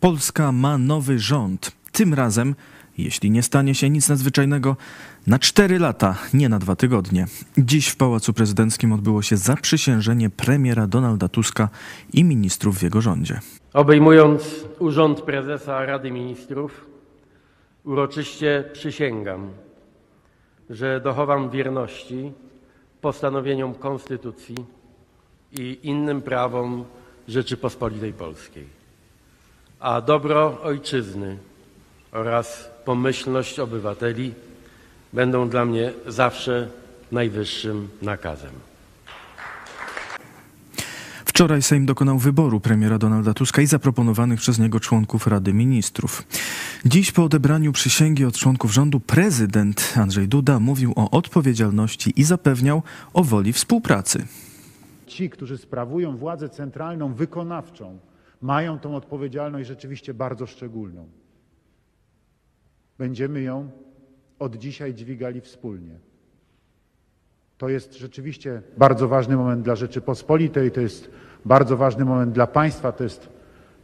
Polska ma nowy rząd. Tym razem, jeśli nie stanie się nic nadzwyczajnego, na 4 lata, nie na 2 tygodnie. Dziś w Pałacu Prezydenckim odbyło się zaprzysiężenie premiera Donalda Tuska i ministrów w jego rządzie. Obejmując urząd prezesa Rady Ministrów, uroczyście przysięgam, że dochowam wierności postanowieniom Konstytucji i innym prawom Rzeczypospolitej Polskiej, a dobro ojczyzny oraz pomyślność obywateli będą dla mnie zawsze najwyższym nakazem. Wczoraj Sejm dokonał wyboru premiera Donalda Tuska i zaproponowanych przez niego członków Rady Ministrów. Dziś po odebraniu przysięgi od członków rządu prezydent Andrzej Duda mówił o odpowiedzialności i zapewniał o woli współpracy. Ci, którzy sprawują władzę centralną, wykonawczą, mają tą odpowiedzialność rzeczywiście bardzo szczególną. Będziemy ją od dzisiaj dźwigali wspólnie. To jest rzeczywiście bardzo ważny moment dla Rzeczypospolitej, to jest bardzo ważny moment dla państwa, to jest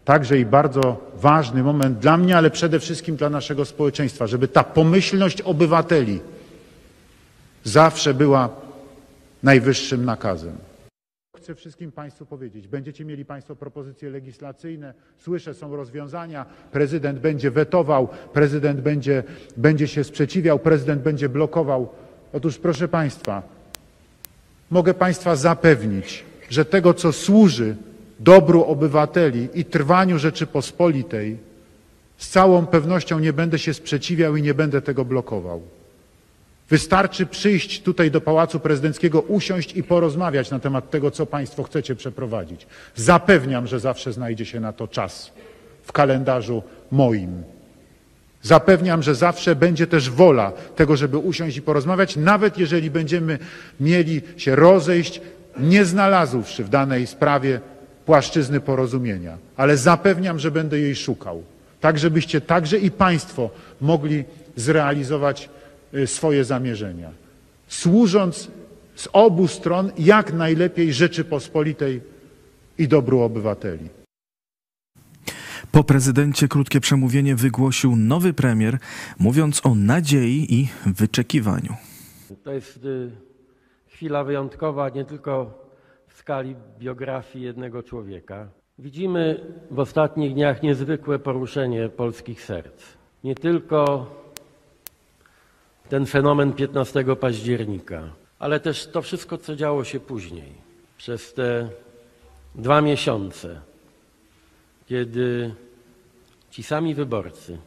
także i bardzo ważny moment dla mnie, ale przede wszystkim dla naszego społeczeństwa, żeby ta pomyślność obywateli zawsze była najwyższym nakazem. Chcę wszystkim państwu powiedzieć, będziecie mieli państwo propozycje legislacyjne, słyszę, są rozwiązania, prezydent będzie wetował, prezydent będzie się sprzeciwiał, prezydent będzie blokował. Otóż proszę państwa, mogę państwa zapewnić, że tego, co służy dobru obywateli i trwaniu Rzeczypospolitej, z całą pewnością nie będę się sprzeciwiał i nie będę tego blokował. Wystarczy przyjść tutaj do Pałacu Prezydenckiego, usiąść i porozmawiać na temat tego, co państwo chcecie przeprowadzić. Zapewniam, że zawsze znajdzie się na to czas w kalendarzu moim. Zapewniam, że zawsze będzie też wola tego, żeby usiąść i porozmawiać, nawet jeżeli będziemy mieli się rozejść, nie znalazłszy w danej sprawie płaszczyzny porozumienia. Ale zapewniam, że będę jej szukał, tak żebyście także i państwo mogli zrealizować swoje zamierzenia, służąc z obu stron jak najlepiej Rzeczypospolitej i dobru obywateli. Po prezydencie krótkie przemówienie wygłosił nowy premier, mówiąc o nadziei i wyczekiwaniu. To jest chwila wyjątkowa nie tylko w skali biografii jednego człowieka. Widzimy w ostatnich dniach niezwykłe poruszenie polskich serc. Nie tylko ten fenomen 15 października, ale też to wszystko, co działo się później, przez te 2 miesiące, kiedy ci sami wyborcy,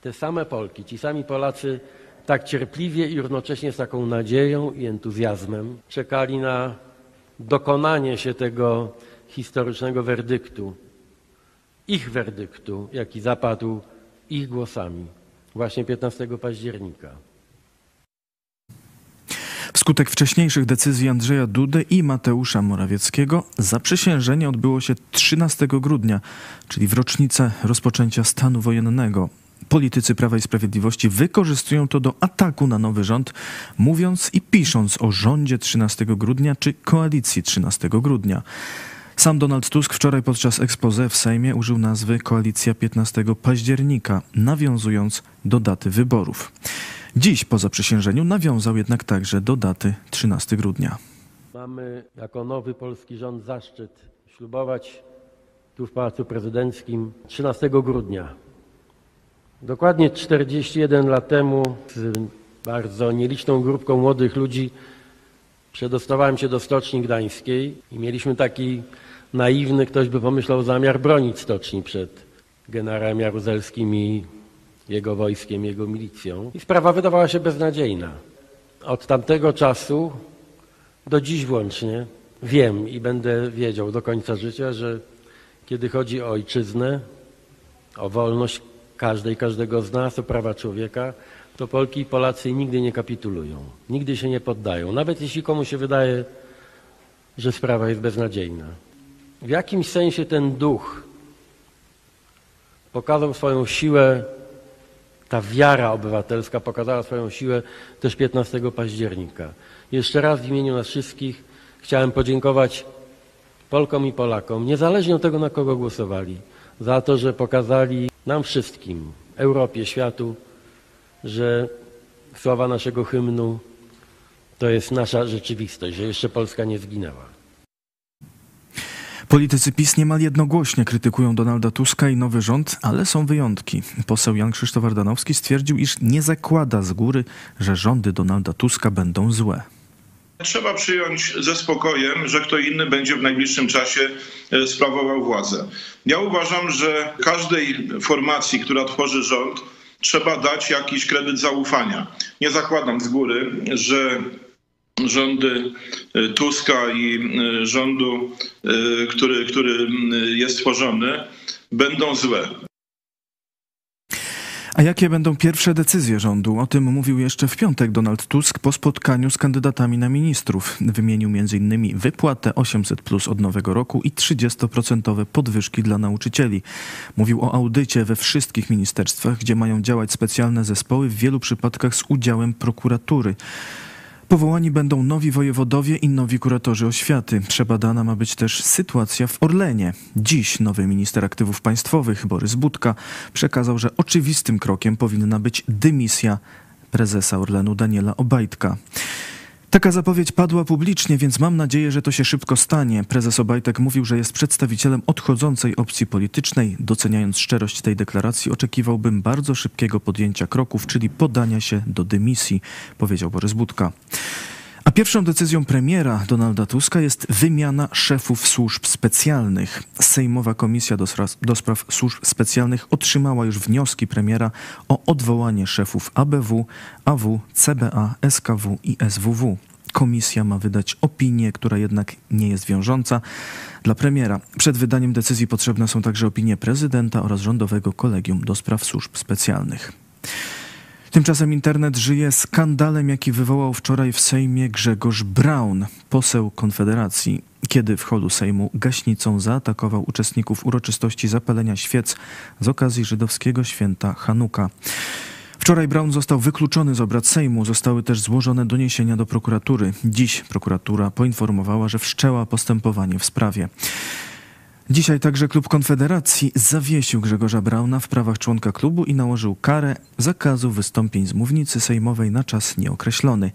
te same Polki, ci sami Polacy tak cierpliwie i równocześnie z taką nadzieją i entuzjazmem czekali na dokonanie się tego historycznego werdyktu, ich werdyktu, jaki zapadł ich głosami właśnie 15 października. Wskutek wcześniejszych decyzji Andrzeja Dudy i Mateusza Morawieckiego zaprzysiężenie odbyło się 13 grudnia, czyli w rocznicę rozpoczęcia stanu wojennego. Politycy Prawa i Sprawiedliwości wykorzystują to do ataku na nowy rząd, mówiąc i pisząc o rządzie 13 grudnia czy koalicji 13 grudnia. Sam Donald Tusk wczoraj podczas exposé w Sejmie użył nazwy Koalicja 15 października, nawiązując do daty wyborów. Dziś po zaprzysiężeniu nawiązał jednak także do daty 13 grudnia. Mamy jako nowy polski rząd zaszczyt ślubować tu w Pałacu Prezydenckim 13 grudnia. Dokładnie 41 lat temu z bardzo nieliczną grupką młodych ludzi przedostawałem się do Stoczni Gdańskiej i mieliśmy taki naiwny, ktoś by pomyślał, zamiar bronić stoczni przed generałem Jaruzelskim i jego wojskiem, jego milicją. I sprawa wydawała się beznadziejna. Od tamtego czasu do dziś włącznie wiem i będę wiedział do końca życia, że kiedy chodzi o ojczyznę, o wolność każdego z nas, o prawa człowieka, to Polki i Polacy nigdy nie kapitulują, nigdy się nie poddają, nawet jeśli komuś się wydaje, że sprawa jest beznadziejna. W jakimś sensie ten duch pokazał swoją siłę, ta wiara obywatelska pokazała swoją siłę też 15 października. Jeszcze raz w imieniu nas wszystkich chciałem podziękować Polkom i Polakom, niezależnie od tego, na kogo głosowali, za to, że pokazali nam wszystkim, Europie, światu, że sława naszego hymnu to jest nasza rzeczywistość, że jeszcze Polska nie zginęła. Politycy PiS niemal jednogłośnie krytykują Donalda Tuska i nowy rząd, ale są wyjątki. Poseł Jan Krzysztof Ardanowski stwierdził, iż nie zakłada z góry, że rządy Donalda Tuska będą złe. Trzeba przyjąć ze spokojem, że kto inny będzie w najbliższym czasie sprawował władzę. Ja uważam, że każdej formacji, która tworzy rząd, trzeba dać jakiś kredyt zaufania. Nie zakładam z góry, że rządy Tuska i rządu, który jest tworzony, będą złe. A jakie będą pierwsze decyzje rządu? O tym mówił jeszcze w piątek Donald Tusk po spotkaniu z kandydatami na ministrów. Wymienił m.in. wypłatę 800+ od nowego roku i 30% podwyżki dla nauczycieli. Mówił o audycie we wszystkich ministerstwach, gdzie mają działać specjalne zespoły, w wielu przypadkach z udziałem prokuratury. Powołani będą nowi wojewodowie i nowi kuratorzy oświaty. Przebadana ma być też sytuacja w Orlenie. Dziś nowy minister aktywów państwowych Borys Budka przekazał, że oczywistym krokiem powinna być dymisja prezesa Orlenu Daniela Obajtka. Taka zapowiedź padła publicznie, więc mam nadzieję, że to się szybko stanie. Prezes Obajtek mówił, że jest przedstawicielem odchodzącej opcji politycznej. Doceniając szczerość tej deklaracji, oczekiwałbym bardzo szybkiego podjęcia kroków, czyli podania się do dymisji, powiedział Borys Budka. A pierwszą decyzją premiera Donalda Tuska jest wymiana szefów służb specjalnych. Sejmowa Komisja do Spraw Służb Specjalnych otrzymała już wnioski premiera o odwołanie szefów ABW, AW, CBA, SKW i SWW. Komisja ma wydać opinię, która jednak nie jest wiążąca dla premiera. Przed wydaniem decyzji potrzebne są także opinie prezydenta oraz Rządowego Kolegium do Spraw Służb Specjalnych. Tymczasem internet żyje skandalem, jaki wywołał wczoraj w Sejmie Grzegorz Braun, poseł Konfederacji, kiedy w holu Sejmu gaśnicą zaatakował uczestników uroczystości zapalenia świec z okazji żydowskiego święta Chanuka. Wczoraj Braun został wykluczony z obrad Sejmu. Zostały też złożone doniesienia do prokuratury. Dziś prokuratura poinformowała, że wszczęła postępowanie w sprawie. Dzisiaj także klub Konfederacji zawiesił Grzegorza Brauna w prawach członka klubu i nałożył karę zakazu wystąpień z mównicy sejmowej na czas nieokreślony.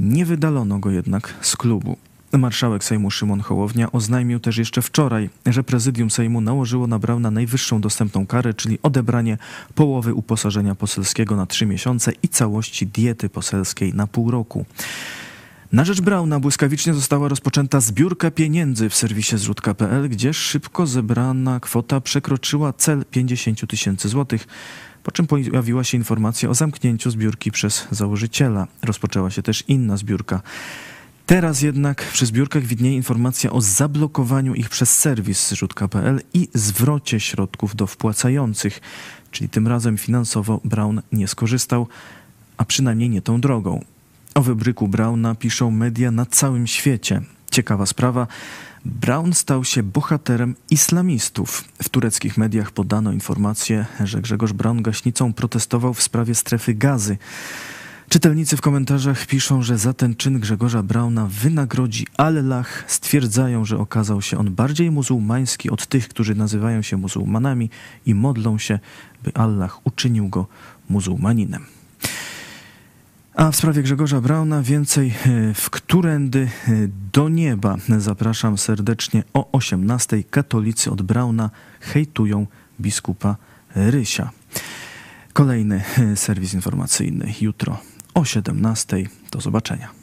Nie wydalono go jednak z klubu. Marszałek Sejmu Szymon Hołownia oznajmił też jeszcze wczoraj, że prezydium Sejmu nałożyło na Brauna najwyższą dostępną karę, czyli odebranie połowy uposażenia poselskiego na 3 miesiące i całości diety poselskiej na pół roku. Na rzecz Brauna błyskawicznie została rozpoczęta zbiórka pieniędzy w serwisie zrzutka.pl, gdzie szybko zebrana kwota przekroczyła cel 50 000 złotych, po czym pojawiła się informacja o zamknięciu zbiórki przez założyciela. Rozpoczęła się też inna zbiórka. Teraz jednak przy zbiórkach widnieje informacja o zablokowaniu ich przez serwis zrzutka.pl i zwrocie środków do wpłacających, czyli tym razem finansowo Braun nie skorzystał, a przynajmniej nie tą drogą. O wybryku Brauna piszą media na całym świecie. Ciekawa sprawa, Braun stał się bohaterem islamistów. W tureckich mediach podano informację, że Grzegorz Braun gaśnicą protestował w sprawie strefy gazy. Czytelnicy w komentarzach piszą, że za ten czyn Grzegorza Brauna wynagrodzi Allah. Stwierdzają, że okazał się on bardziej muzułmański od tych, którzy nazywają się muzułmanami i modlą się, by Allah uczynił go muzułmaninem. A w sprawie Grzegorza Brauna więcej w Którędy do nieba. Zapraszam serdecznie o 18:00. Katolicy od Brauna hejtują biskupa Rysia. Kolejny serwis informacyjny jutro o 17:00. Do zobaczenia.